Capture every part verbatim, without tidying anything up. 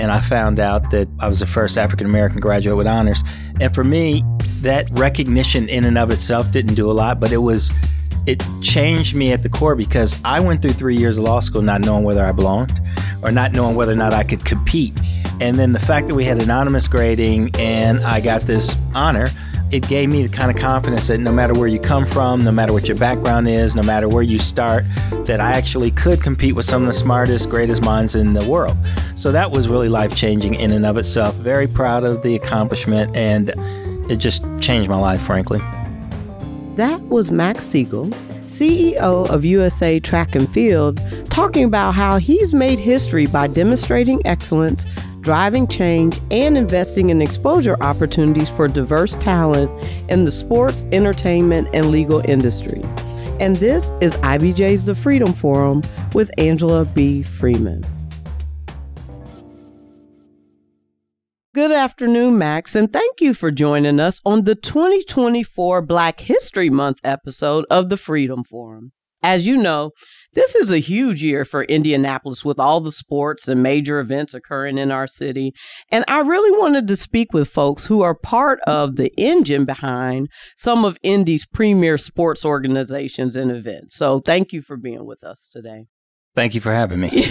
and I found out that I was the first African-American graduate with honors. And for me, that recognition in and of itself didn't do a lot, but it was, it changed me at the core, because I went through three years of law school not knowing whether I belonged or not knowing whether or not I could compete. And then the fact that we had anonymous grading and I got this honor, it gave me the kind of confidence that no matter where you come from, no matter what your background is, no matter where you start, that I actually could compete with some of the smartest, greatest minds in the world. So that was really life-changing in and of itself. Very proud of the accomplishment, and it just changed my life, frankly. That was Max Siegel, C E O of U S A Track and Field, talking about how he's made history by demonstrating excellence, driving change, and investing in exposure opportunities for diverse talent in the sports, entertainment, and legal industry. And this is I B J's The Freedom Forum with Angela B. Freeman. Good afternoon, Max, and thank you for joining us on the twenty twenty-four Black History Month episode of The Freedom Forum. As you know, this is a huge year for Indianapolis with all the sports and major events occurring in our city. And I really wanted to speak with folks who are part of the engine behind some of Indy's premier sports organizations and events. So thank you for being with us today. Thank you for having me.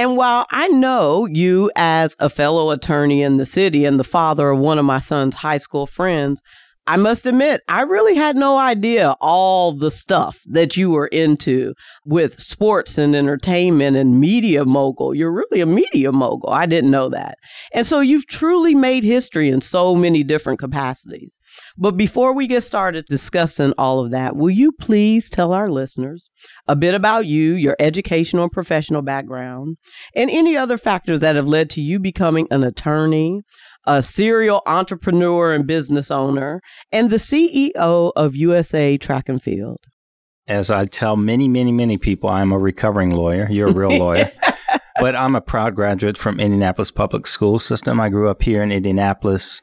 And while I know you as a fellow attorney in the city and the father of one of my son's high school friends, I must admit, I really had no idea all the stuff that you were into with sports and entertainment and media mogul. You're really a media mogul. I didn't know that. And so you've truly made history in so many different capacities. But before we get started discussing all of that, will you please tell our listeners a bit about you, your educational and professional background, and any other factors that have led to you becoming an attorney, a serial entrepreneur and business owner, and the C E O of U S A Track and Field? As I tell many, many, many people, I'm a recovering lawyer. You're a real lawyer. But I'm a proud graduate from Indianapolis Public School System. I grew up here in Indianapolis.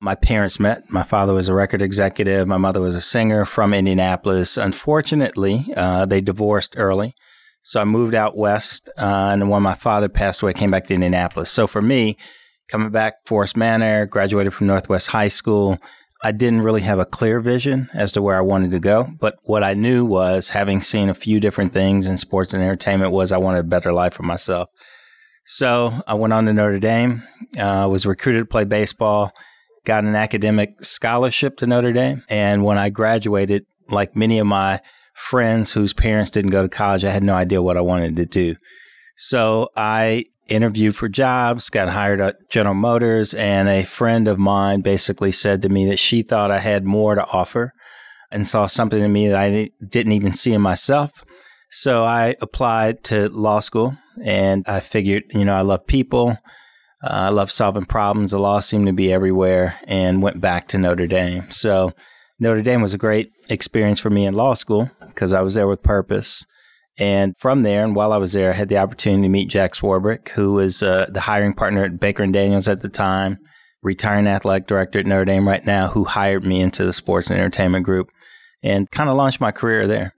My parents met. My father was a record executive. My mother was a singer from Indianapolis. Unfortunately, uh, they divorced early. So I moved out west. Uh, and when my father passed away, I came back to Indianapolis. So for me, coming back, Forest Manor, graduated from Northwest High School. I didn't really have a clear vision as to where I wanted to go, but what I knew was, having seen a few different things in sports and entertainment, was I wanted a better life for myself. So I went on to Notre Dame, uh, was recruited to play baseball, got an academic scholarship to Notre Dame, and when I graduated, like many of my friends whose parents didn't go to college, I had no idea what I wanted to do. So I interviewed for jobs, got hired at General Motors, and a friend of mine basically said to me that she thought I had more to offer and saw something in me that I didn't even see in myself. So I applied to law school, and I figured, you know, I love people. Uh, I love solving problems. The law seemed to be everywhere, and went back to Notre Dame. So Notre Dame was a great experience for me in law school because I was there with purpose. And from there, and while I was there, I had the opportunity to meet Jack Swarbrick, who was uh, the hiring partner at Baker and Daniels at the time, retiring athletic director at Notre Dame right now, who hired me into the sports and entertainment group and kind of launched my career there.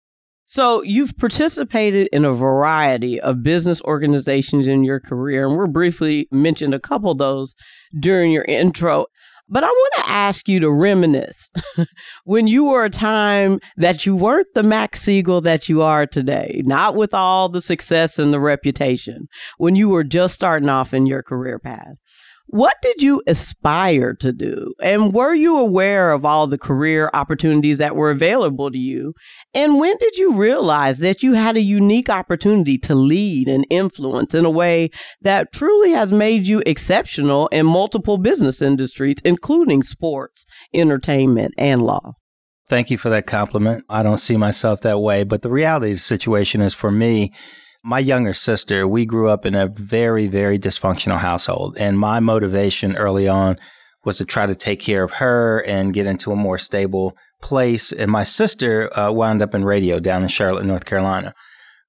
So you've participated in a variety of business organizations in your career, and we're briefly mentioned a couple of those during your intro. But I want to ask you to reminisce when you were a time that you weren't the Max Siegel that you are today, not with all the success and the reputation, when you were just starting off in your career path. What did you aspire to do? And were you aware of all the career opportunities that were available to you? And when did you realize that you had a unique opportunity to lead and influence in a way that truly has made you exceptional in multiple business industries, including sports, entertainment, and law? Thank you for that compliment. I don't see myself that way, but the reality of the situation is, for me, my younger sister, we grew up in a very, very dysfunctional household. And my motivation early on was to try to take care of her and get into a more stable place. And my sister uh, wound up in radio down in Charlotte, North Carolina.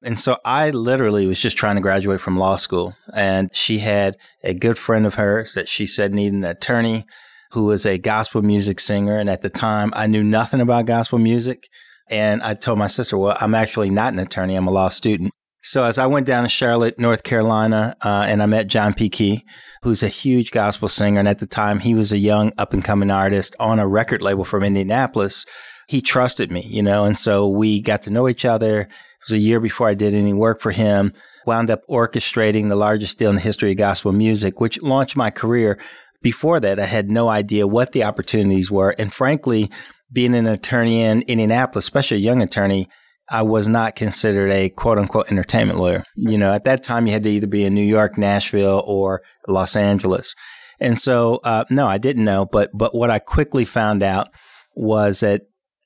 And so I literally was just trying to graduate from law school. And she had a good friend of hers that she said needed an attorney who was a gospel music singer. And at the time, I knew nothing about gospel music. And I told my sister, well, I'm actually not an attorney. I'm a law student. So as I went down to Charlotte, North Carolina, uh, and I met John P. Key, who's a huge gospel singer. And at the time, he was a young up-and-coming artist on a record label from Indianapolis. He trusted me, you know, and so we got to know each other. It was a year before I did any work for him. Wound up orchestrating the largest deal in the history of gospel music, which launched my career. Before that, I had no idea what the opportunities were. And frankly, being an attorney in Indianapolis, especially a young attorney, I was not considered a quote-unquote entertainment lawyer. You know, at that time, you had to either be in New York, Nashville, or Los Angeles. And so, uh, no, I didn't know. But but what I quickly found out was that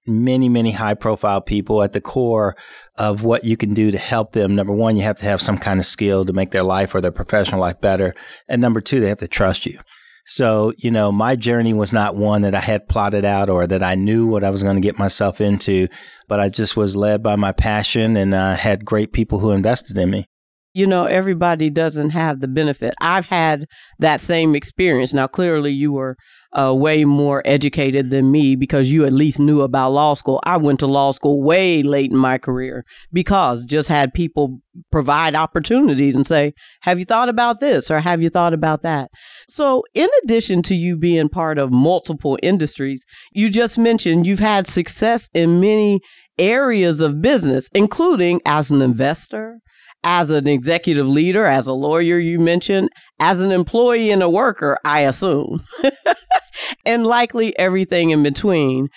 many, many high-profile people at the core of what you can do to help them, number one, you have to have some kind of skill to make their life or their professional life better. And number two, they have to trust you. So, you know, my journey was not one that I had plotted out or that I knew what I was going to get myself into, but I just was led by my passion and uh, had great people who invested in me. You know, everybody doesn't have the benefit. I've had that same experience. Now, clearly you were uh, way more educated than me because you at least knew about law school. I went to law school way late in my career because just had people provide opportunities and say, have you thought about this or have you thought about that? So in addition to you being part of multiple industries, you just mentioned you've had success in many areas of business, including as an investor, as an executive leader, as a lawyer, you mentioned, as an employee and a worker, I assume, and likely everything in between.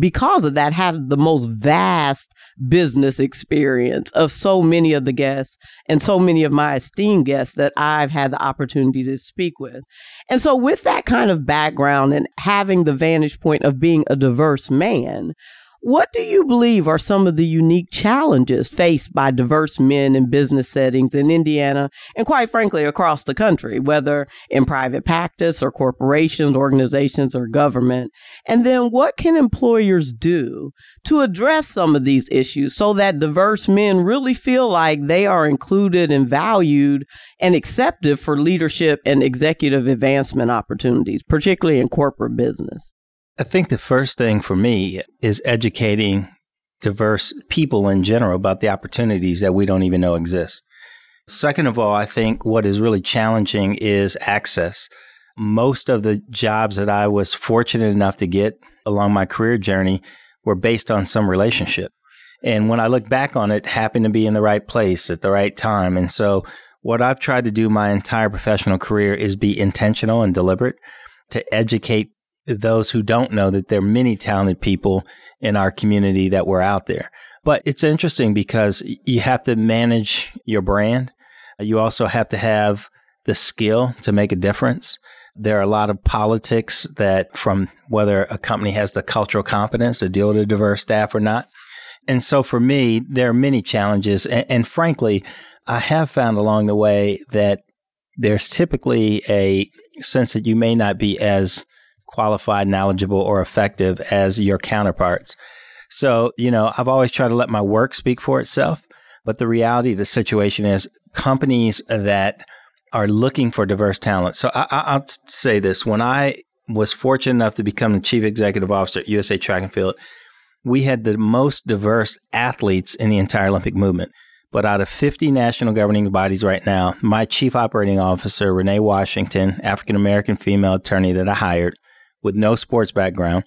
Because of that, have the most vast business experience of so many of the guests and so many of my esteemed guests that I've had the opportunity to speak with. And so with that kind of background and having the vantage point of being a diverse man, what do you believe are some of the unique challenges faced by diverse men in business settings in Indiana and, quite frankly, across the country, whether in private practice or corporations, organizations, or government? And then what can employers do to address some of these issues so that diverse men really feel like they are included and valued and accepted for leadership and executive advancement opportunities, particularly in corporate business? I think the first thing for me is educating diverse people in general about the opportunities that we don't even know exist. Second of all, I think what is really challenging is access. Most of the jobs that I was fortunate enough to get along my career journey were based on some relationship. And when I look back on it, happened to be in the right place at the right time. And so what I've tried to do my entire professional career is be intentional and deliberate to educate those who don't know that there are many talented people in our community that were out there. But it's interesting because you have to manage your brand. You also have to have the skill to make a difference. There are a lot of politics that from whether a company has the cultural competence to deal with a diverse staff or not. And so for me, there are many challenges. And, and frankly, I have found along the way that there's typically a sense that you may not be as qualified, knowledgeable, or effective as your counterparts. So, you know, I've always tried to let my work speak for itself. But the reality of the situation is companies that are looking for diverse talent. So I, I'll say this. When I was fortunate enough to become the chief executive officer at U S A Track and Field, we had the most diverse athletes in the entire Olympic movement. But out of fifty national governing bodies right now, my chief operating officer, Renee Washington, African-American female attorney that I hired, with no sports background.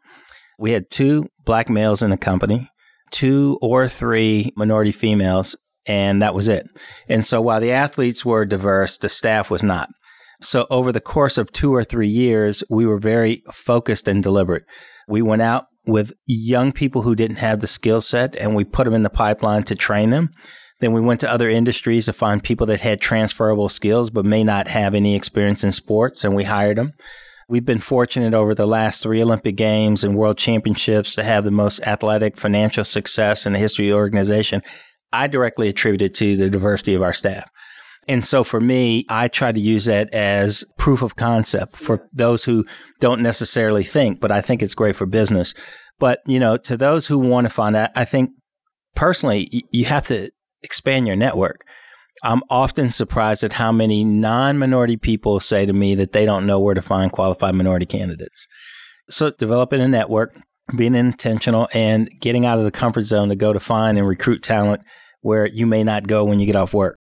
We had two black males in the company, two or three minority females, and that was it. And so while the athletes were diverse, the staff was not. So over the course of two or three years, we were very focused and deliberate. We went out with young people who didn't have the skill set, and we put them in the pipeline to train them. Then we went to other industries to find people that had transferable skills but may not have any experience in sports, and we hired them. We've been fortunate over the last three Olympic Games and World Championships to have the most athletic financial success in the history of the organization. I directly attribute it to the diversity of our staff. And so for me, I try to use that as proof of concept for those who don't necessarily think, but I think it's great for business. But, you know, to those who want to find out, I think personally, you have to expand your network. I'm often surprised at how many non-minority people say to me that they don't know where to find qualified minority candidates. So developing a network, being intentional, and getting out of the comfort zone to go to find and recruit talent where you may not go when you get off work.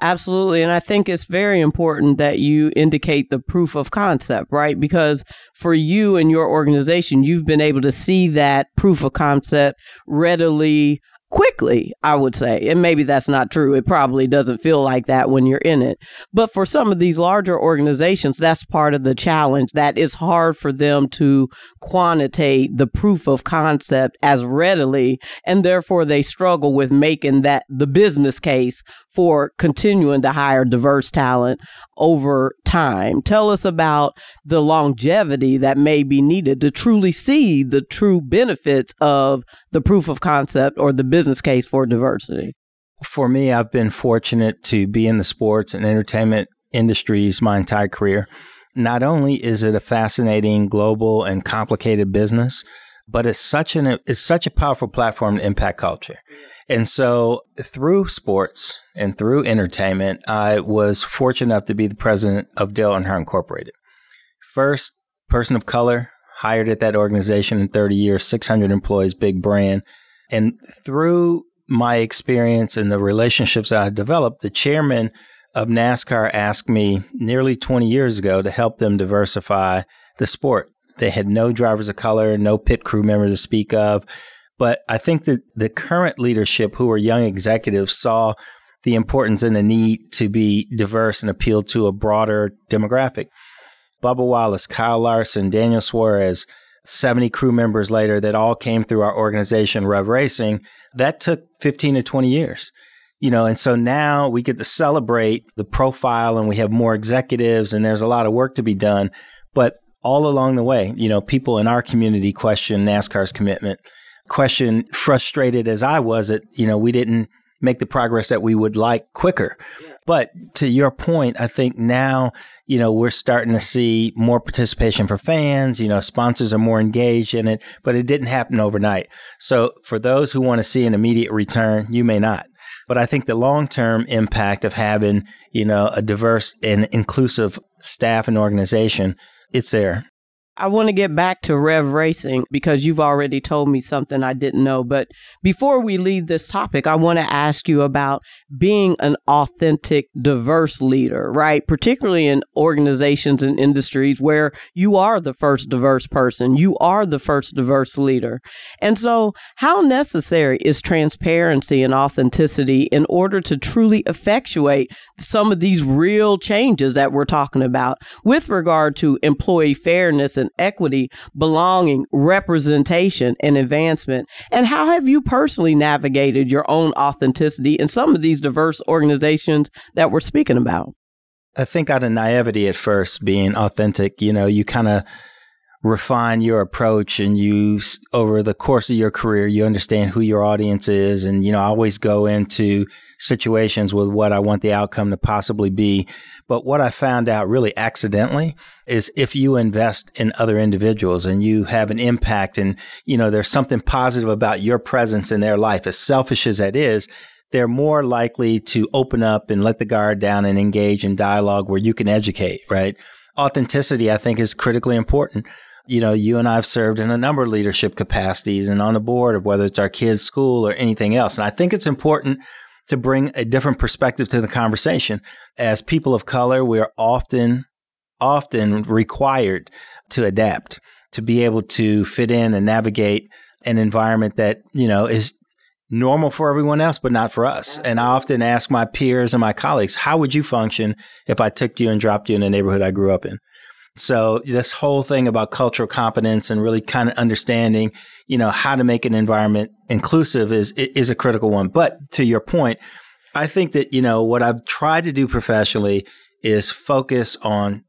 Absolutely. And I think it's very important that you indicate the proof of concept, right? Because for you and your organization, you've been able to see that proof of concept readily, quickly, I would say. And maybe that's not true. It probably doesn't feel like that when you're in it. But for some of these larger organizations, that's part of the challenge, that it's hard for them to quantitate the proof of concept as readily. And therefore, they struggle with making that the business case for continuing to hire diverse talent over time. Tell us about the longevity that may be needed to truly see the true benefits of the proof of concept or the business case for diversity. For me, I've been fortunate to be in the sports and entertainment industries my entire career. Not only is it a fascinating, global, and complicated business, but it's such an it's such a powerful platform to impact culture. And so through sports and through entertainment, I was fortunate enough to be the president of Dale Earnhardt Incorporated. First person of color hired at that organization in thirty years, six hundred employees, big brand. And through my experience and the relationships I developed, the chairman of NASCAR asked me nearly twenty years ago to help them diversify the sport. They had no drivers of color, no pit crew members to speak of. But I think that the current leadership, who are young executives, saw the importance and the need to be diverse and appeal to a broader demographic. Bubba Wallace, Kyle Larson, Daniel Suarez, seventy crew members later that all came through our organization, Rev Racing, that took fifteen to twenty years. You know, and so now we get to celebrate the profile and we have more executives and there's a lot of work to be done. But all along the way, you know, people in our community question NASCAR's commitment. Question, frustrated as I was at, you know, we didn't make the progress that we would like quicker. Yeah. But to your point, I think now, you know, we're starting to see more participation for fans, you know, sponsors are more engaged in it, but it didn't happen overnight. So for those who want to see an immediate return, you may not. But I think the long-term impact of having, you know, a diverse and inclusive staff and organization, it's there. I want to get back to Rev Racing because you've already told me something I didn't know. But before we leave this topic, I want to ask you about being an authentic, diverse leader, right? Particularly in organizations and industries where you are the first diverse person, you are the first diverse leader. And so how necessary is transparency and authenticity in order to truly effectuate some of these real changes that we're talking about with regard to employee fairness and equity, belonging, representation, and advancement? And how have you personally navigated your own authenticity in some of these diverse organizations that we're speaking about? I think out of naivety at first, being authentic, you know, you kind of refine your approach and you, over the course of your career, you understand who your audience is. And, you know, I always go into situations with what I want the outcome to possibly be. But what I found out really accidentally is if you invest in other individuals and you have an impact and, you know, there's something positive about your presence in their life, as selfish as that is, they're more likely to open up and let the guard down and engage in dialogue where you can educate, right? Authenticity, I think, is critically important. You know, you and I have served in a number of leadership capacities and on the board of whether it's our kids' school or anything else. And I think it's important to bring a different perspective to the conversation. As people of color, we are often, often required to adapt, to be able to fit in and navigate an environment that, you know, is normal for everyone else, but not for us. And I often ask my peers and my colleagues, how would you function if I took you and dropped you in the neighborhood I grew up in? So this whole thing about cultural competence and really kind of understanding, you know, how to make an environment inclusive is is a critical one. But to your point, I think that, you know, what I've tried to do professionally is focus on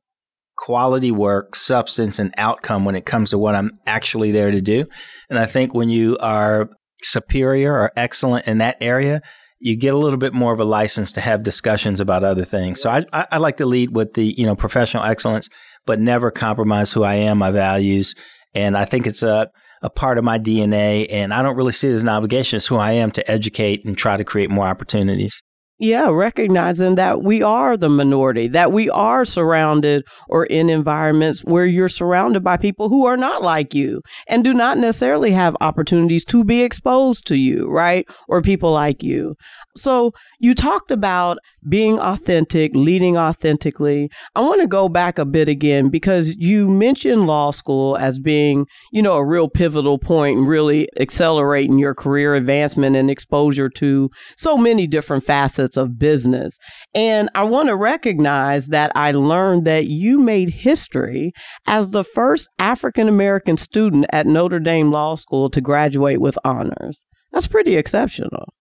quality work, substance, and outcome when it comes to what I'm actually there to do. And I think when you are superior or excellent in that area, you get a little bit more of a license to have discussions about other things. So I, I, I like to lead with the, you know, professional excellence, but never compromise who I am, my values. And I think it's a, a part of my D N A. And I don't really see it as an obligation. It's who I am, to educate and try to create more opportunities. Yeah, recognizing that we are the minority, that we are surrounded or in environments where you're surrounded by people who are not like you and do not necessarily have opportunities to be exposed to you, right? Or people like you. So you talked about being authentic, leading authentically. I want to go back a bit again, because you mentioned law school as being, you know, a real pivotal point and really accelerating your career advancement and exposure to so many different facets of business. And I want to recognize that I learned that you made history as the first African-American student at Notre Dame Law School to graduate with honors. That's pretty exceptional.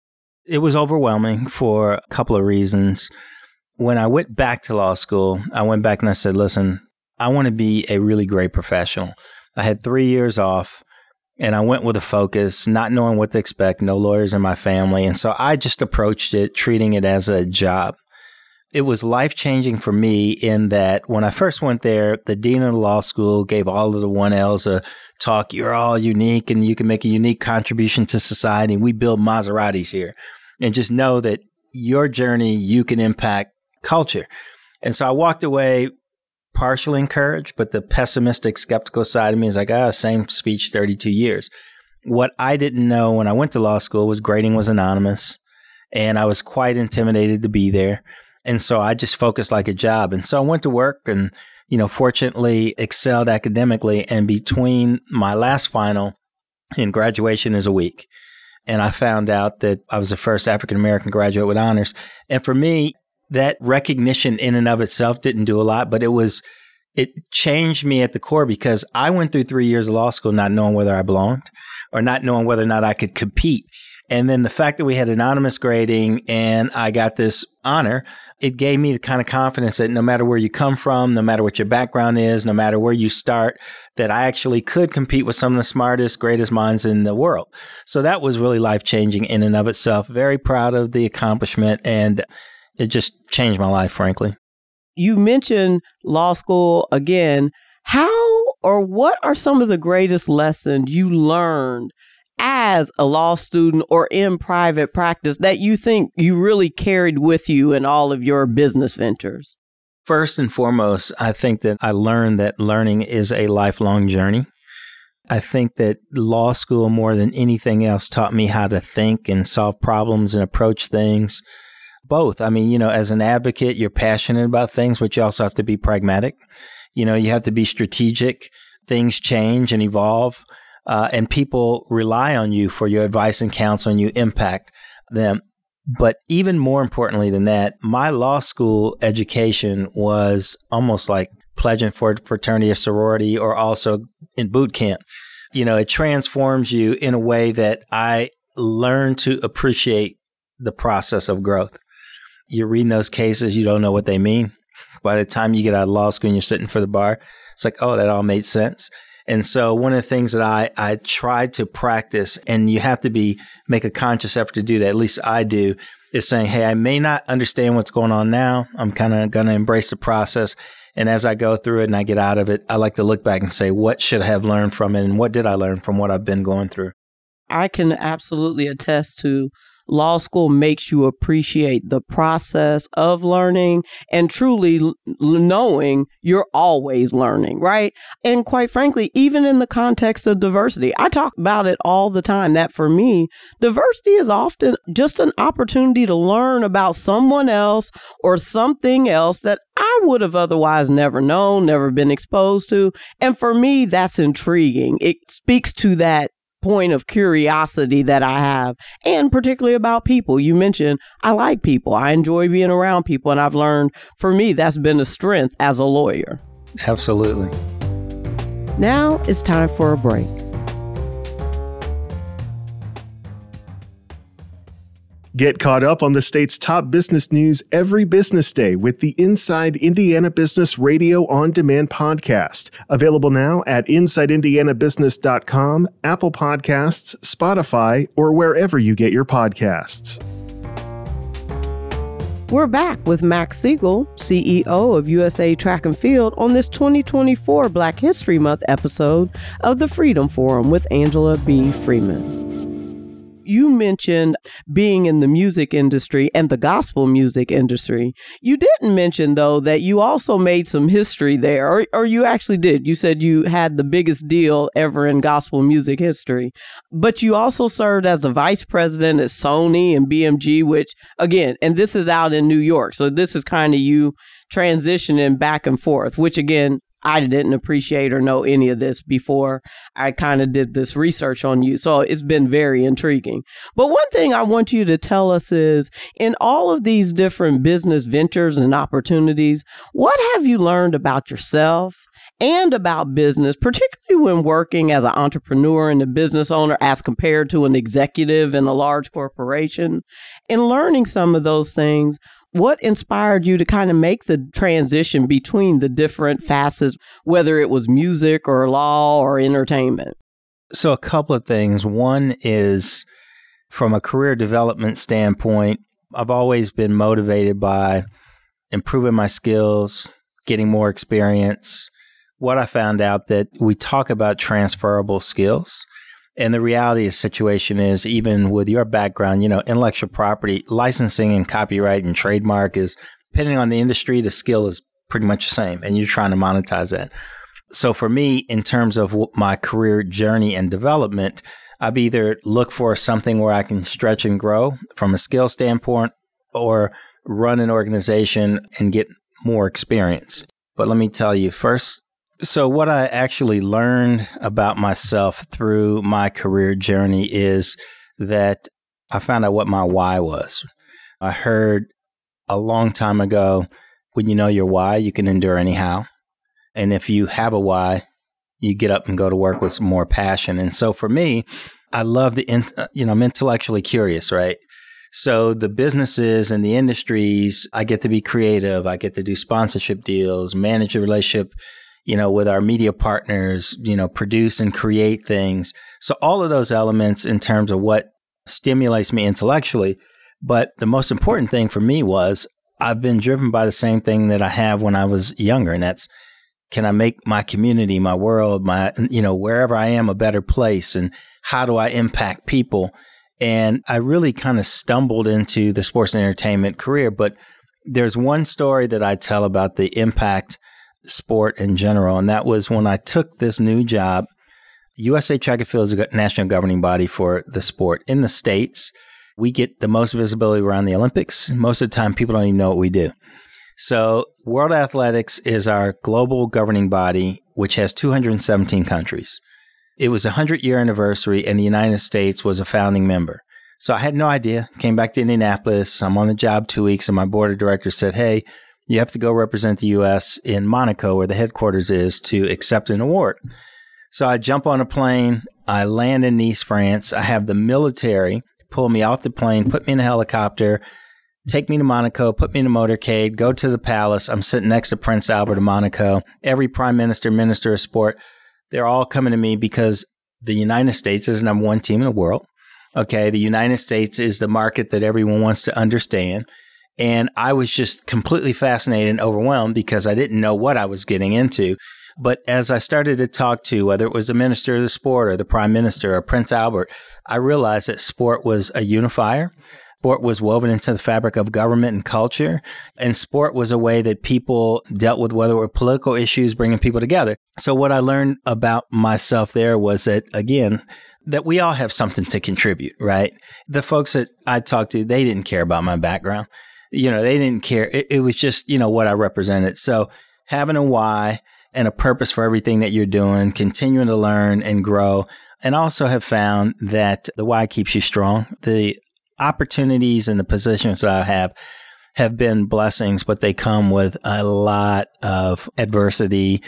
It was overwhelming for a couple of reasons. When I went back to law school, I went back and I said, listen, I want to be a really great professional. I had three years off and I went with a focus, not knowing what to expect, no lawyers in my family. And so I just approached it, treating it as a job. It was life-changing for me in that when I first went there, the dean of the law school gave all of the one L's a talk. You're all unique and you can make a unique contribution to society. We build Maseratis here. And just know that your journey, you can impact culture. And so I walked away partially encouraged, but the pessimistic, skeptical side of me is like, ah, same speech, thirty-two years. What I didn't know when I went to law school was grading was anonymous, and I was quite intimidated to be there. And so I just focused like a job. And so I went to work and, you know, fortunately excelled academically. And between my last final and graduation is a week. And I found out that I was the first African-American graduate with honors. And for me, that recognition in and of itself didn't do a lot, but it was, it changed me at the core, because I went through three years of law school not knowing whether I belonged or not knowing whether or not I could compete. And then the fact that we had anonymous grading and I got this honor, it gave me the kind of confidence that no matter where you come from, no matter what your background is, no matter where you start, that I actually could compete with some of the smartest, greatest minds in the world. So that was really life-changing in and of itself. Very proud of the accomplishment, and it just changed my life, frankly. You mentioned law school again. How or what are some of the greatest lessons you learned as a law student or in private practice that you think you really carried with you in all of your business ventures? First and foremost, I think that I learned that learning is a lifelong journey. I think that law school, more than anything else, taught me how to think and solve problems and approach things. Both. I mean, you know, as an advocate, you're passionate about things, but you also have to be pragmatic. You know, you have to be strategic. Things change and evolve. Uh, and people rely on you for your advice and counsel, and you impact them. But even more importantly than that, my law school education was almost like pledging for fraternity or sorority, or also in boot camp. You know, it transforms you in a way that I learned to appreciate the process of growth. You're reading those cases, you don't know what they mean. By the time you get out of law school and you're sitting for the bar, it's like, oh, that all made sense. And so one of the things that I, I tried to practice, and you have to be make a conscious effort to do that, at least I do, is saying, hey, I may not understand what's going on now. I'm kind of going to embrace the process. And as I go through it and I get out of it, I like to look back and say, what should I have learned from it? And what did I learn from what I've been going through? I can absolutely attest to law school makes you appreciate the process of learning and truly l- knowing you're always learning, right? And quite frankly, even in the context of diversity, I talk about it all the time that for me, diversity is often just an opportunity to learn about someone else or something else that I would have otherwise never known, never been exposed to. And for me, that's intriguing. It speaks to that point of curiosity that I have, and particularly about people. You mentioned I like people. I enjoy being around people, and I've learned, for me, that's been a strength as a lawyer. Absolutely. Now it's time for a break. Get caught up on the state's top business news every business day with the Inside Indiana Business Radio On Demand podcast. Available now at inside indiana business dot com, Apple Podcasts, Spotify, or wherever you get your podcasts. We're back with Max Siegel, C E O of U S A Track and Field, on this twenty twenty-four Black History Month episode of the Freedom Forum with Angela B. Freeman. you mentioned being in the music industry and the gospel music industry. You didn't mention, though, that you also made some history there, or, or you actually did. You said you had the biggest deal ever in gospel music history, but you also served as a vice president at Sony and B M G, which again, and this is out in New York. So this is kind of you transitioning back and forth, which again, I didn't appreciate or know any of this before I kind of did this research on you. So it's been very intriguing. But one thing I want you to tell us is, in all of these different business ventures and opportunities, what have you learned about yourself and about business, particularly when working as an entrepreneur and a business owner as compared to an executive in a large corporation? In learning some of those things, what inspired you to kind of make the transition between the different facets, whether it was music or law or entertainment? So a couple of things. One is, from a career development standpoint, I've always been motivated by improving my skills, getting more experience. What I found out that we talk about transferable skills. And the reality of the situation is, even with your background, you know, intellectual property, licensing and copyright and trademark is, depending on the industry, the skill is pretty much the same, and you're trying to monetize that. So for me, in terms of my career journey and development, I've either looked for something where I can stretch and grow from a skill standpoint, or run an organization and get more experience. But let me tell you first, so what I actually learned about myself through my career journey is that I found out what my why was. I heard a long time ago, when you know your why, you can endure anyhow. And if you have a why, you get up and go to work with some more passion. And so for me, I love the, in, you know, I'm intellectually curious, right? So the businesses and the industries, I get to be creative. I get to do sponsorship deals, manage a relationship, you know, with our media partners, you know, produce and create things. So all of those elements in terms of what stimulates me intellectually. But the most important thing for me was, I've been driven by the same thing that I have when I was younger. And that's, can I make my community, my world, my, you know, wherever I am a better place? And how do I impact people? And I really kind of stumbled into the sports and entertainment career. But there's one story that I tell about the impact sport in general. And that was when I took this new job. U S A Track and Field is a national governing body for the sport in the States. We get the most visibility around the Olympics. Most of the time, people don't even know what we do. So World Athletics is our global governing body, which has two hundred seventeen countries. It was a hundred-year anniversary, and the United States was a founding member. So I had no idea. Came back to Indianapolis. I'm on the job two weeks, and my board of directors said, hey, you have to go represent the U S in Monaco, where the headquarters is, to accept an award. So I jump on a plane. I land in Nice, France. I have the military pull me off the plane, put me in a helicopter, take me to Monaco, put me in a motorcade, go to the palace. I'm sitting next to Prince Albert of Monaco. Every prime minister, minister of sport, they're all coming to me because the United States is the number one team in the world. Okay, the United States is the market that everyone wants to understand. And I was just completely fascinated and overwhelmed because I didn't know what I was getting into. But as I started to talk to, whether it was the minister of the sport or the prime minister or Prince Albert, I realized that sport was a unifier. Sport was woven into the fabric of government and culture. And sport was a way that people dealt with, whether it were political issues, bringing people together. So what I learned about myself there was that, again, that we all have something to contribute, right? The folks that I talked to, they didn't care about my background. You know, they didn't care. It, it was just, you know, what I represented. So having a why and a purpose for everything that you're doing, continuing to learn and grow, and also have found that the why keeps you strong. The opportunities and the positions that I have have been blessings, but they come with a lot of adversity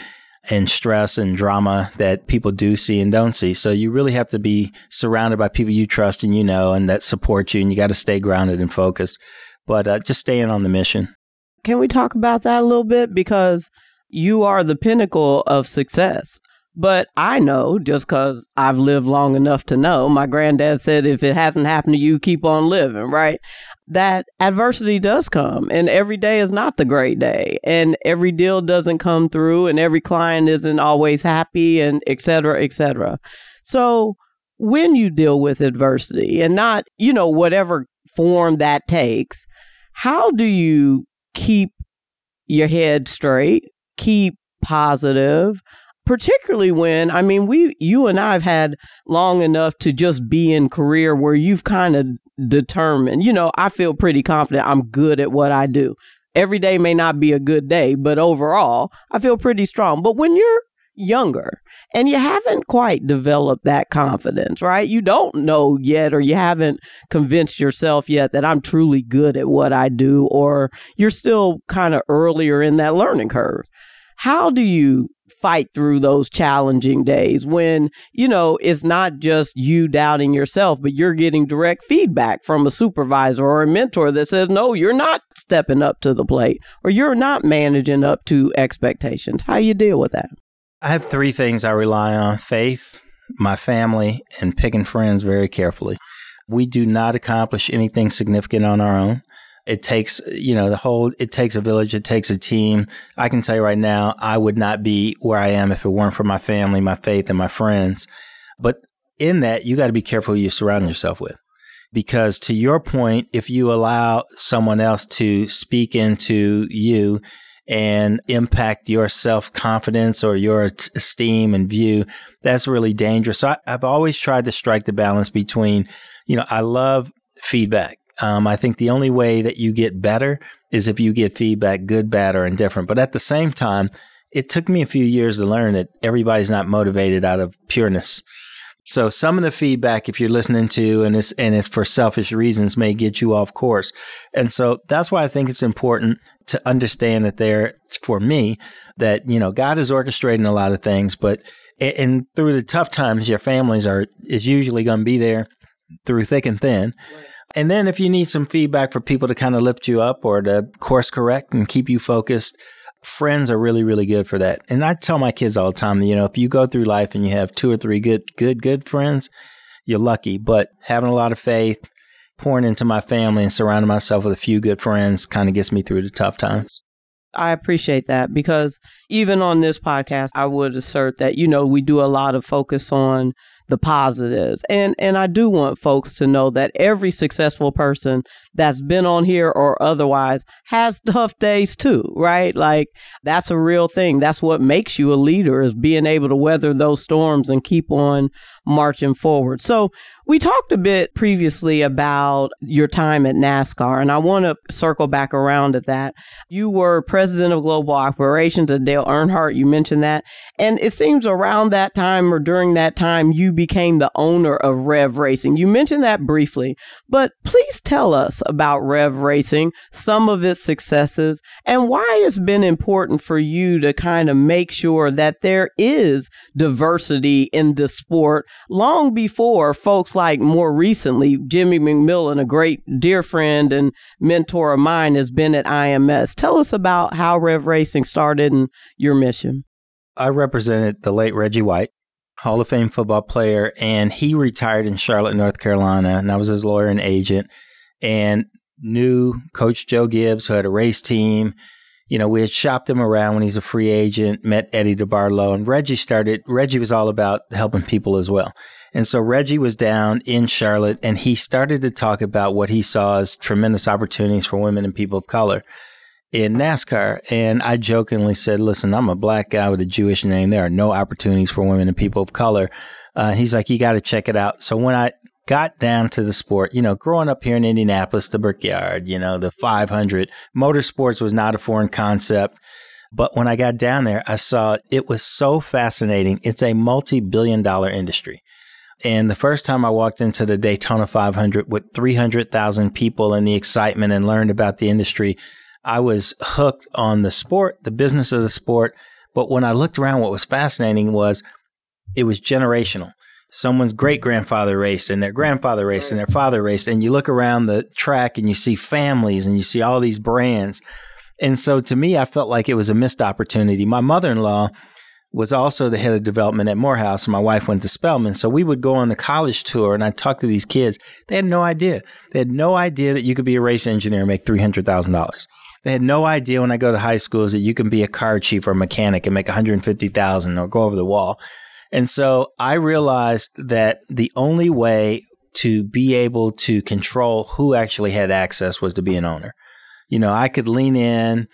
and stress and drama that people do see and don't see. So you really have to be surrounded by people you trust and you know, and that support you, and you got to stay grounded and focused. But uh, just staying on the mission. Can we talk about that a little bit? Because you are the pinnacle of success. But I know, just because I've lived long enough to know, my granddad said, if it hasn't happened to you, keep on living, right? That adversity does come, and every day is not the great day, and every deal doesn't come through, and every client isn't always happy, and et cetera, et cetera. So when you deal with adversity and not, you know, whatever form that takes, how do you keep your head straight, keep positive, particularly when, I mean, we, you and I have had long enough to just be in career where you've kind of determined, you know, I feel pretty confident I'm good at what I do. Every day may not be a good day, but overall, I feel pretty strong. But when you're younger and you haven't quite developed that confidence, right? You don't know yet, or you haven't convinced yourself yet that I'm truly good at what I do, or you're still kind of earlier in that learning curve. How do you fight through those challenging days when, you know, it's not just you doubting yourself, but you're getting direct feedback from a supervisor or a mentor that says, no, you're not stepping up to the plate, or you're not managing up to expectations? How you deal with that? I have three things I rely on: faith, my family, and picking friends very carefully. We do not accomplish anything significant on our own. It takes, you know, the whole, it takes a village, it takes a team. I can tell you right now, I would not be where I am if it weren't for my family, my faith, and my friends. But in that, you got to be careful who you surround yourself with. Because to your point, if you allow someone else to speak into you and impact your self-confidence or your esteem and view, that's really dangerous. So I, I've always tried to strike the balance between, you know, I love feedback. Um, I think the only way that you get better is if you get feedback, good, bad, or indifferent. But at the same time, it took me a few years to learn that everybody's not motivated out of pureness. So some of the feedback, if you're listening to and it's and it's for selfish reasons, may get you off course. And so that's why I think it's important to understand that there, for me, that, you know, God is orchestrating a lot of things, but and through the tough times, your families are is usually going to be there through thick and thin. Right. And then if you need some feedback for people to kind of lift you up or to course correct and keep you focused, friends are really, really good for that. And I tell my kids all the time, you know, if you go through life and you have two or three good, good, good friends, you're lucky. But having a lot of faith, pouring into my family and surrounding myself with a few good friends kind of gets me through the tough times. I appreciate that, because even on this podcast, I would assert that, you know, we do a lot of focus on the positives. And and I do want folks to know that every successful person that's been on here or otherwise has tough days too, right? Like, that's a real thing. That's what makes you a leader, is being able to weather those storms and keep on marching forward. So we talked a bit previously about your time at NASCAR, and I want to circle back around at that. You were president of global operations at Dale Earnhardt. You mentioned that. And it seems around that time or during that time, you became the owner of Rev Racing. You mentioned that briefly, but please tell us about Rev Racing, some of its successes, and why it's been important for you to kind of make sure that there is diversity in the sport long before folks like, more recently, Jimmy McMillan, a great dear friend and mentor of mine, has been at I M S. Tell us about how Rev Racing started and your mission. I represented the late Reggie White, Hall of Fame football player, and he retired in Charlotte, North Carolina, and I was his lawyer and agent, and knew Coach Joe Gibbs, who had a race team. You know, we had shopped him around when he's a free agent, met Eddie DeBarlo, and Reggie started, Reggie was all about helping people as well. And so Reggie was down in Charlotte, and he started to talk about what he saw as tremendous opportunities for women and people of color in NASCAR. And I jokingly said, listen, I'm a black guy with a Jewish name. There are no opportunities for women and people of color. Uh, he's like, you got to check it out. So when I got down to the sport, you know, growing up here in Indianapolis, the Brickyard, you know, the five hundred, motorsports was not a foreign concept. But when I got down there, I saw it was so fascinating. It's a multi-billion dollar industry. And the first time I walked into the Daytona five hundred with three hundred thousand people and the excitement and learned about the industry, I was hooked on the sport, the business of the sport. But when I looked around, what was fascinating was it was generational. Someone's great-grandfather raced and their grandfather raced and their father raced. And you look around the track and you see families and you see all these brands. And so to me, I felt like it was a missed opportunity. My mother-in-law was also the head of development at Morehouse, and my wife went to Spelman. So we would go on the college tour, and I'd talk to these kids. They had no idea. They had no idea that you could be a race engineer and make three hundred thousand dollars. They had no idea when I go to high schools that you can be a car chief or a mechanic and make one hundred fifty thousand dollars or go over the wall. And so I realized that the only way to be able to control who actually had access was to be an owner. You know, I could lean in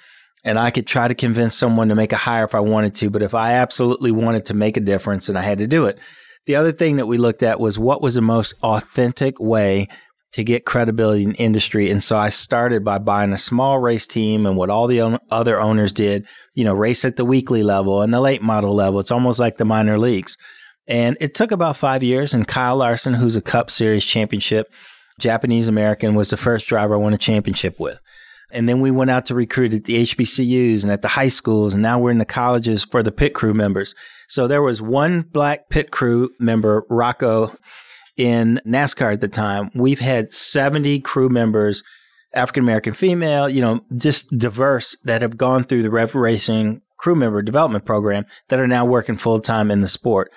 and I could try to convince someone to make a hire if I wanted to, but if I absolutely wanted to make a difference, then I had to do it. The other thing that we looked at was what was the most authentic way to get credibility in industry. And so I started by buying a small race team and what all the on- other owners did, you know, race at the weekly level and the late model level. It's almost like the minor leagues. And it took about five years. And Kyle Larson, who's a Cup Series championship, Japanese American, was the first driver I won a championship with. And then we went out to recruit at the H B C Us and at the high schools. And now we're in the colleges for the pit crew members. So there was one black pit crew member, Rocco, in NASCAR at the time. We've had seventy crew members, African-American female, you know, just diverse, that have gone through the Rev Racing crew member development program that are now working full-time in the sport.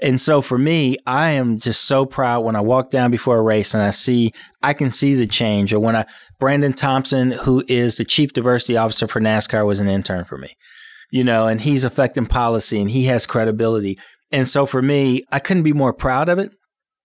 And so for me, I am just so proud when I walk down before a race and I see, I can see the change. Or when I, Brandon Thompson, who is the chief diversity officer for NASCAR, was an intern for me, you know, and he's affecting policy and he has credibility. And so for me, I couldn't be more proud of it.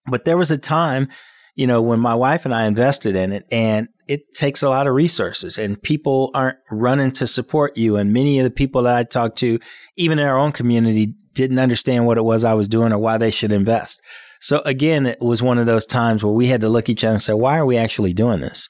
But there was a time, you know, when my wife and I invested in it, and it takes a lot of resources and people aren't running to support you. And many of the people that I talked to, even in our own community, didn't understand what it was I was doing or why they should invest. So again, it was one of those times where we had to look at each other and say, why are we actually doing this?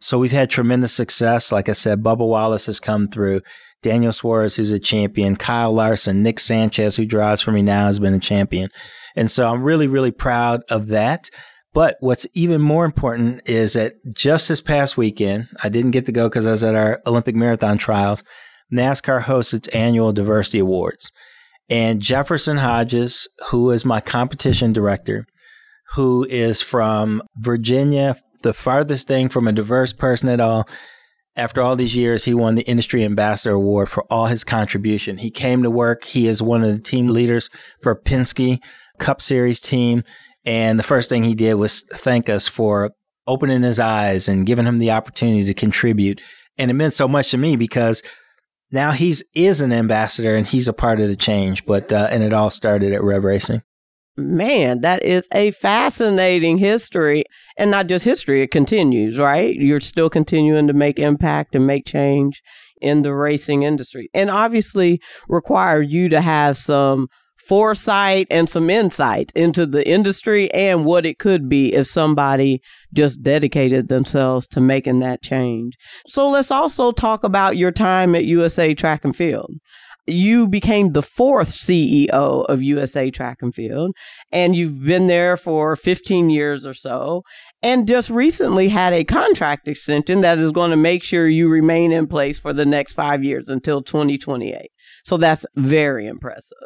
So we've had tremendous success. Like I said, Bubba Wallace has come through. Daniel Suarez, who's a champion, Kyle Larson, Nick Sanchez, who drives for me now, has been a champion. And so I'm really, really proud of that. But what's even more important is that just this past weekend, I didn't get to go because I was at our Olympic marathon trials, NASCAR hosts its annual Diversity Awards. And Jefferson Hodges, who is my competition director, who is from Virginia, the farthest thing from a diverse person at all, after all these years, he won the Industry Ambassador Award for all his contribution. He came to work. He is one of the team leaders for Penske Cup Series team. And the first thing he did was thank us for opening his eyes and giving him the opportunity to contribute. And it meant so much to me because now he's is an ambassador and he's a part of the change. But uh, and it all started at Rev Racing. Man, that is a fascinating history, and not just history. It continues, right? You're still continuing to make impact and make change in the racing industry, and obviously require you to have some foresight and some insight into the industry and what it could be if somebody just dedicated themselves to making that change. So let's also talk about your time at U S A Track and Field. You became the fourth C E O of U S A Track and Field, and you've been there for fifteen years or so, and just recently had a contract extension that is going to make sure you remain in place for the next five years until twenty twenty-eight. So that's very impressive.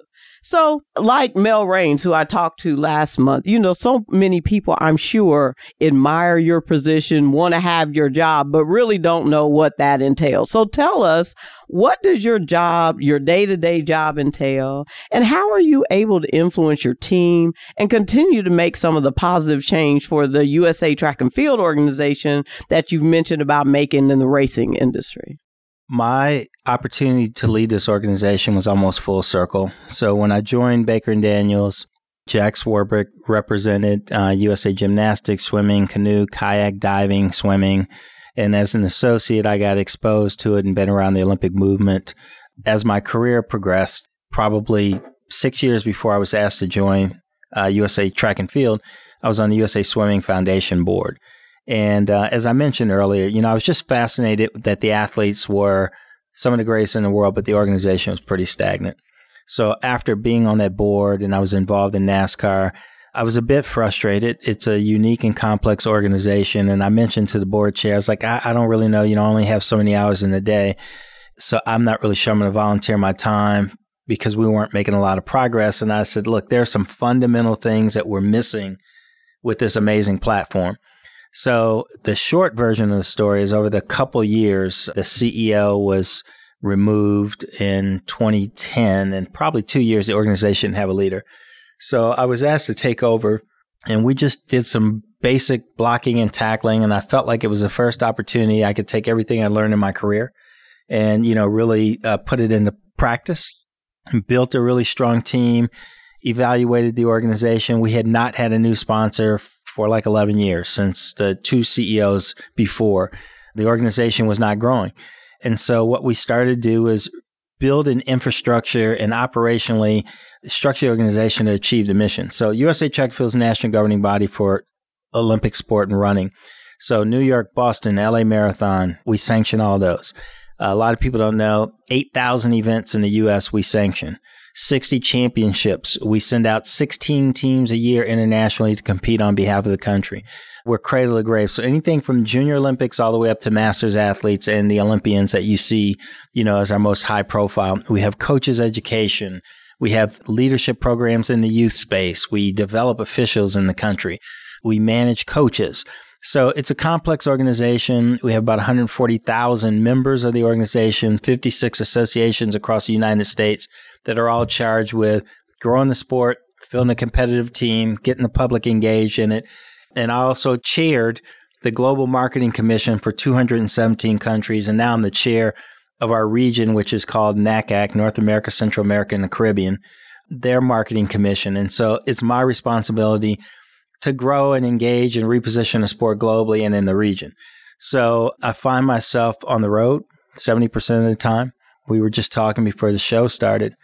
So like Mel Raines, who I talked to last month, you know, so many people I'm sure admire your position, want to have your job, but really don't know what that entails. So tell us, what does your job, your day-to-day job entail? And how are you able to influence your team and continue to make some of the positive change for the U S A Track and Field organization that you've mentioned about making in the racing industry? My opportunity to lead this organization was almost full circle. So when I joined Baker and Daniels, Jack Swarbrick represented uh, U S A Gymnastics, swimming, canoe, kayak, diving, swimming. And as an associate, I got exposed to it and been around the Olympic movement. As my career progressed, probably six years before I was asked to join uh, U S A Track and Field, I was on the U S A Swimming Foundation board. And uh, as I mentioned earlier, you know, I was just fascinated that the athletes were some of the greatest in the world, but the organization was pretty stagnant. So after being on that board and I was involved in NASCAR, I was a bit frustrated. It's a unique and complex organization. And I mentioned to the board chair, I was like, I, I don't really know, you know, I only have so many hours in the day. So I'm not really sure I'm going to volunteer my time because we weren't making a lot of progress. And I said, look, there are some fundamental things that we're missing with this amazing platform. So the short version of the story is over the couple years, the C E O was removed in twenty ten, and probably two years the organization didn't have a leader. So I was asked to take over, and we just did some basic blocking and tackling, and I felt like it was the first opportunity I could take everything I learned in my career and, you know, really uh, put it into practice, and built a really strong team. evaluated the organization. We had not had a new sponsor for like eleven years since the two C E Os before. The organization was not growing. And so what we started to do is build an infrastructure and operationally structure the organization to achieve the mission. So U S A Track and Field is the national governing body for Olympic sport and running. So New York, Boston, L A Marathon, we sanction all those. A lot of people don't know, eight thousand events in the U S we sanction. sixty championships. We send out sixteen teams a year internationally to compete on behalf of the country. We're cradle to grave. So anything from junior Olympics all the way up to masters athletes and the Olympians that you see, you know, as our most high profile. We have coaches education. We have leadership programs in the youth space. We develop officials in the country. We manage coaches. So it's a complex organization. We have about one hundred forty thousand members of the organization, fifty-six associations across the United States that are all charged with growing the sport, building a competitive team, getting the public engaged in it. And I also chaired the Global Marketing Commission for two hundred seventeen countries. And now I'm the chair of our region, which is called NACAC, North America, Central America, and the Caribbean, their marketing commission. And so it's my responsibility to grow and engage and reposition the sport globally and in the region. So I find myself on the road seventy percent of the time. We were just talking before the show started.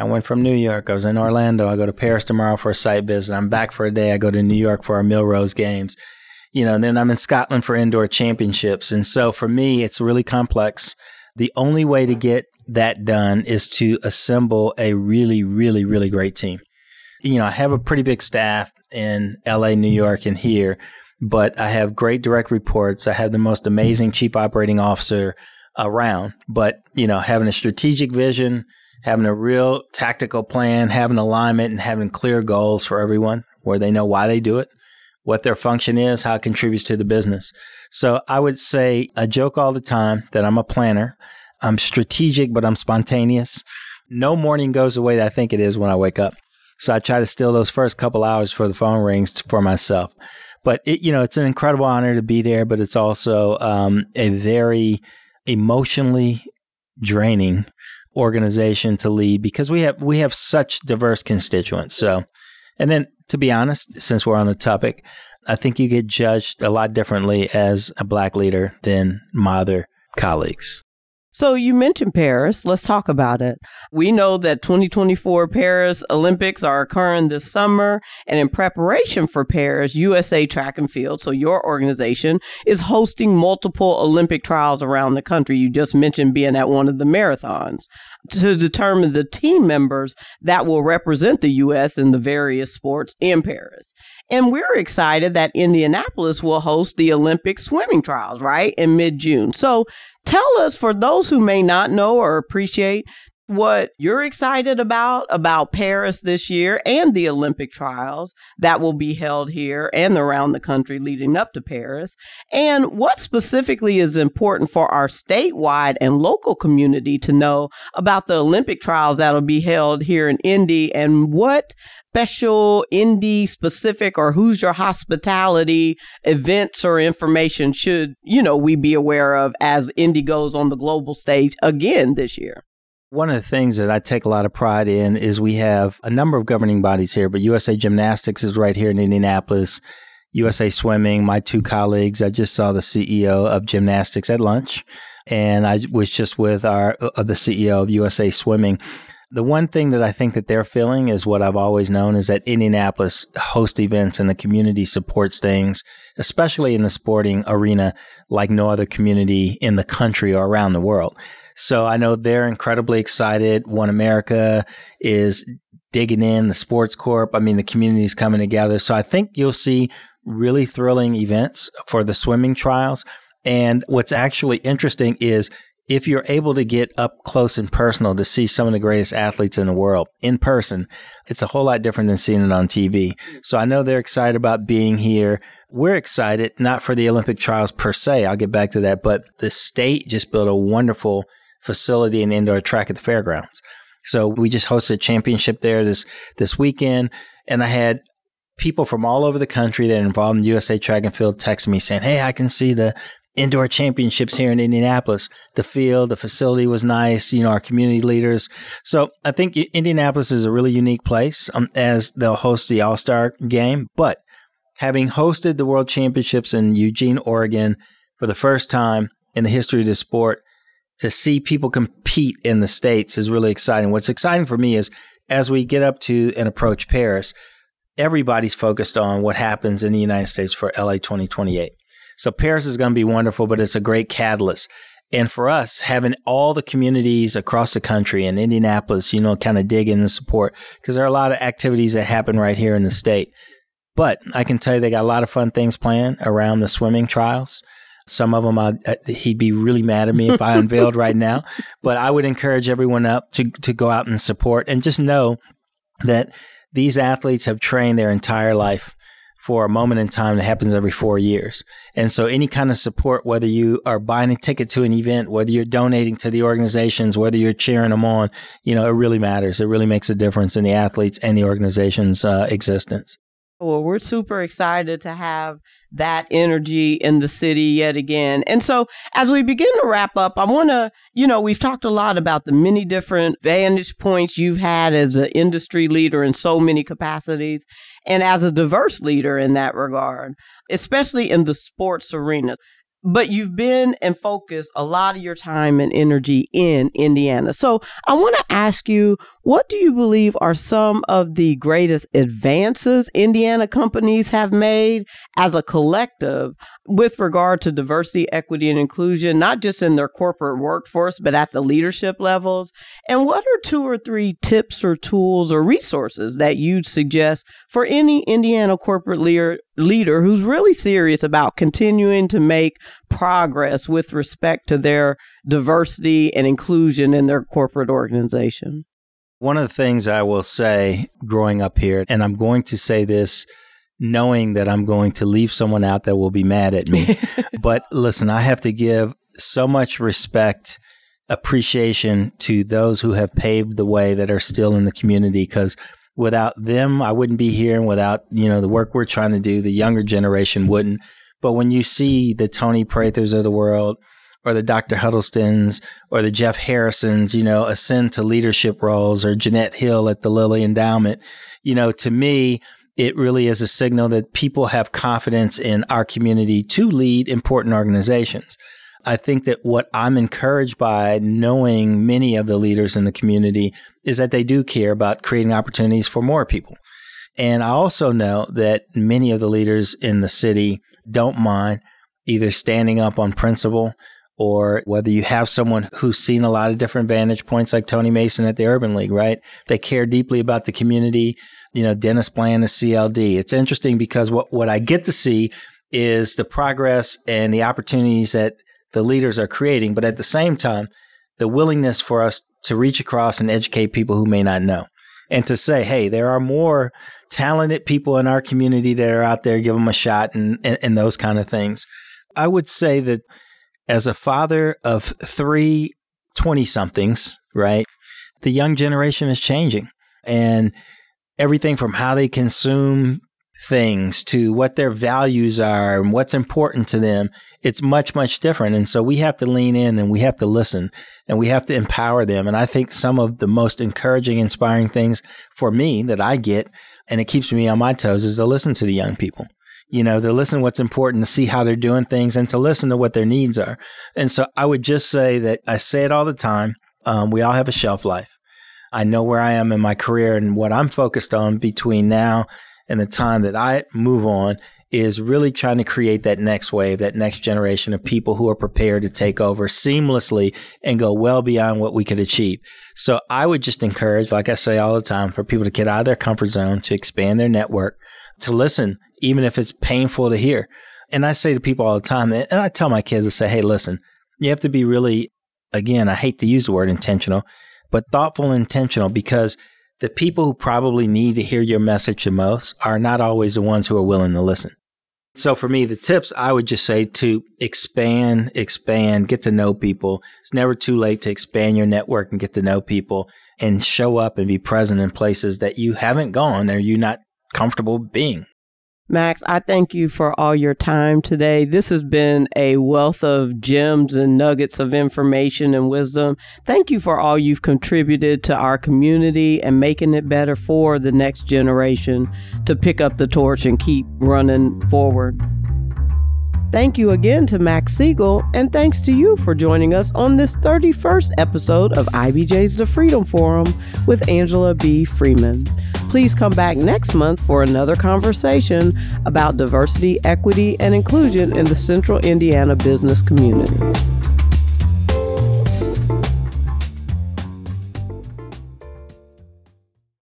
I went from New York. I was in Orlando. I go to Paris tomorrow for a site visit. I'm back for a day. I go to New York for our Millrose Games. You know, and then I'm in Scotland for indoor championships. And so for me, it's really complex. The only way to get that done is to assemble a really, really, really great team. You know, I have a pretty big staff in L A, New York, and here, but I have great direct reports. I have the most amazing chief operating officer around, but, you know, having a strategic vision, having a real tactical plan, having alignment, and having clear goals for everyone where they know why they do it, what their function is, how it contributes to the business. So I would say, I joke all the time that I'm a planner. I'm strategic, but I'm spontaneous. No morning goes the way that I think it is when I wake up. So I try to steal those first couple hours before the phone rings for myself. But, it, you know, it's an incredible honor to be there, but it's also um, a very emotionally draining organization to lead because we have we have such diverse constituents. So, and then to be honest, since we're on the topic, I think you get judged a lot differently as a Black leader than my other colleagues. So you mentioned Paris. Let's talk about it. We know that twenty twenty-four Paris Olympics are occurring this summer. And in preparation for Paris, U S A Track and Field, so your organization, is hosting multiple Olympic trials around the country. You just mentioned being at one of the marathons to determine the team members that will represent the U S in the various sports in Paris. And we're excited that Indianapolis will host the Olympic swimming trials, right, in mid-June. So tell us, for those who may not know or appreciate, what you're excited about, about Paris this year and the Olympic trials that will be held here and around the country leading up to Paris, and what specifically is important for our statewide and local community to know about the Olympic trials that will be held here in Indy, and what special Indy-specific or Who's Your Hospitality events or information should, you know, we be aware of as Indy goes on the global stage again this year? One of the things that I take a lot of pride in is we have a number of governing bodies here, but U S A Gymnastics is right here in Indianapolis, U S A Swimming, my two colleagues. I just saw the C E O of Gymnastics at lunch, and I was just with our uh, the C E O of U S A Swimming. The one thing that I think that they're feeling is what I've always known is that Indianapolis hosts events and the community supports things, especially in the sporting arena, like no other community in the country or around the world. So I know they're incredibly excited. One America is digging in, the sports corp. I mean, the community's coming together. So I think you'll see really thrilling events for the swimming trials. And what's actually interesting is if you're able to get up close and personal to see some of the greatest athletes in the world in person, it's a whole lot different than seeing it on T V. So I know they're excited about being here. We're excited, not for the Olympic trials per se. I'll get back to that. But the state just built a wonderful facility and indoor track at the fairgrounds. So we just hosted a championship there this this weekend, and I had people from all over the country that are involved in U S A Track and Field text me saying, hey, I can see the indoor championships here in Indianapolis. The field, the facility was nice, you know, our community leaders. So I think Indianapolis is a really unique place um, as they'll host the All-Star game. But having hosted the World Championships in Eugene, Oregon for the first time in the history of the sport, to see people compete in the States is really exciting. What's exciting for me is as we get up to and approach Paris, everybody's focused on what happens in the United States for L A twenty twenty-eight. So Paris is going to be wonderful, but it's a great catalyst. And for us, having all the communities across the country and Indianapolis, you know, kind of dig in and support, because there are a lot of activities that happen right here in the state. But I can tell you they got a lot of fun things planned around the swimming trials. Some of them, I'd, he'd be really mad at me if I unveiled right now. But I would encourage everyone up to, to go out and support and just know that these athletes have trained their entire life for a moment in time that happens every four years. And so any kind of support, whether you are buying a ticket to an event, whether you're donating to the organizations, whether you're cheering them on, you know, it really matters. It really makes a difference in the athletes and the organization's uh, existence. Well, we're super excited to have that energy in the city yet again. And so as we begin to wrap up, I want to, you know, we've talked a lot about the many different vantage points you've had as an industry leader in so many capacities and as a diverse leader in that regard, especially in the sports arena. But you've been and focused a lot of your time and energy in Indiana. So I want to ask you, what do you believe are some of the greatest advances Indiana companies have made as a collective with regard to diversity, equity, and inclusion, not just in their corporate workforce, but at the leadership levels? And what are two or three tips or tools or resources that you'd suggest for any Indiana corporate leader leader who's really serious about continuing to make progress with respect to their diversity and inclusion in their corporate organization? One of the things I will say growing up here, and I'm going to say this knowing that I'm going to leave someone out that will be mad at me, but listen, I have to give so much respect, appreciation to those who have paved the way that are still in the community, because without them, I wouldn't be here, and without, you know, the work we're trying to do, the younger generation wouldn't. But when you see the Tony Prathers of the world, or the Doctor Huddlestons, or the Jeff Harrisons, you know, ascend to leadership roles, or Jeanette Hill at the Lilly Endowment, you know, to me, it really is a signal that people have confidence in our community to lead important organizations. I think that what I'm encouraged by, knowing many of the leaders in the community, is that they do care about creating opportunities for more people. And I also know that many of the leaders in the city don't mind either standing up on principle, or whether you have someone who's seen a lot of different vantage points like Tony Mason at the Urban League, right? They care deeply about the community. You know, Dennis Bland is C L D. It's interesting because what, what I get to see is the progress and the opportunities that the leaders are creating, but at the same time, the willingness for us to reach across and educate people who may not know, and to say, hey, there are more talented people in our community that are out there, give them a shot, and, and, and those kind of things. I would say that as a father of three twenty-somethings, right, the young generation is changing, and everything from how they consume things to what their values are and what's important to them, it's much, much different. And so we have to lean in, and we have to listen, and we have to empower them. And I think some of the most encouraging, inspiring things for me that I get, and it keeps me on my toes, is to listen to the young people, you know, to listen to what's important, to see how they're doing things, and to listen to what their needs are. And so I would just say that I say it all the time. Um, we all have a shelf life. I know where I am in my career, and what I'm focused on between now and the time that I move on is really trying to create that next wave, that next generation of people who are prepared to take over seamlessly and go well beyond what we could achieve. So I would just encourage, like I say all the time, for people to get out of their comfort zone, to expand their network, to listen, even if it's painful to hear. And I say to people all the time, and I tell my kids, I say, hey, listen, you have to be really, again, I hate to use the word intentional, but thoughtful and intentional, because the people who probably need to hear your message the most are not always the ones who are willing to listen. So for me, the tips, I would just say to expand, expand, get to know people. It's never too late to expand your network and get to know people, and show up and be present in places that you haven't gone or you're not comfortable being. Max, I thank you for all your time today. This has been a wealth of gems and nuggets of information and wisdom. Thank you for all you've contributed to our community and making it better for the next generation to pick up the torch and keep running forward. Thank you again to Max Siegel, and thanks to you for joining us on this thirty-first episode of I B J's The Freedom Forum with Angela B. Freeman. Please come back next month for another conversation about diversity, equity, and inclusion in the Central Indiana business community.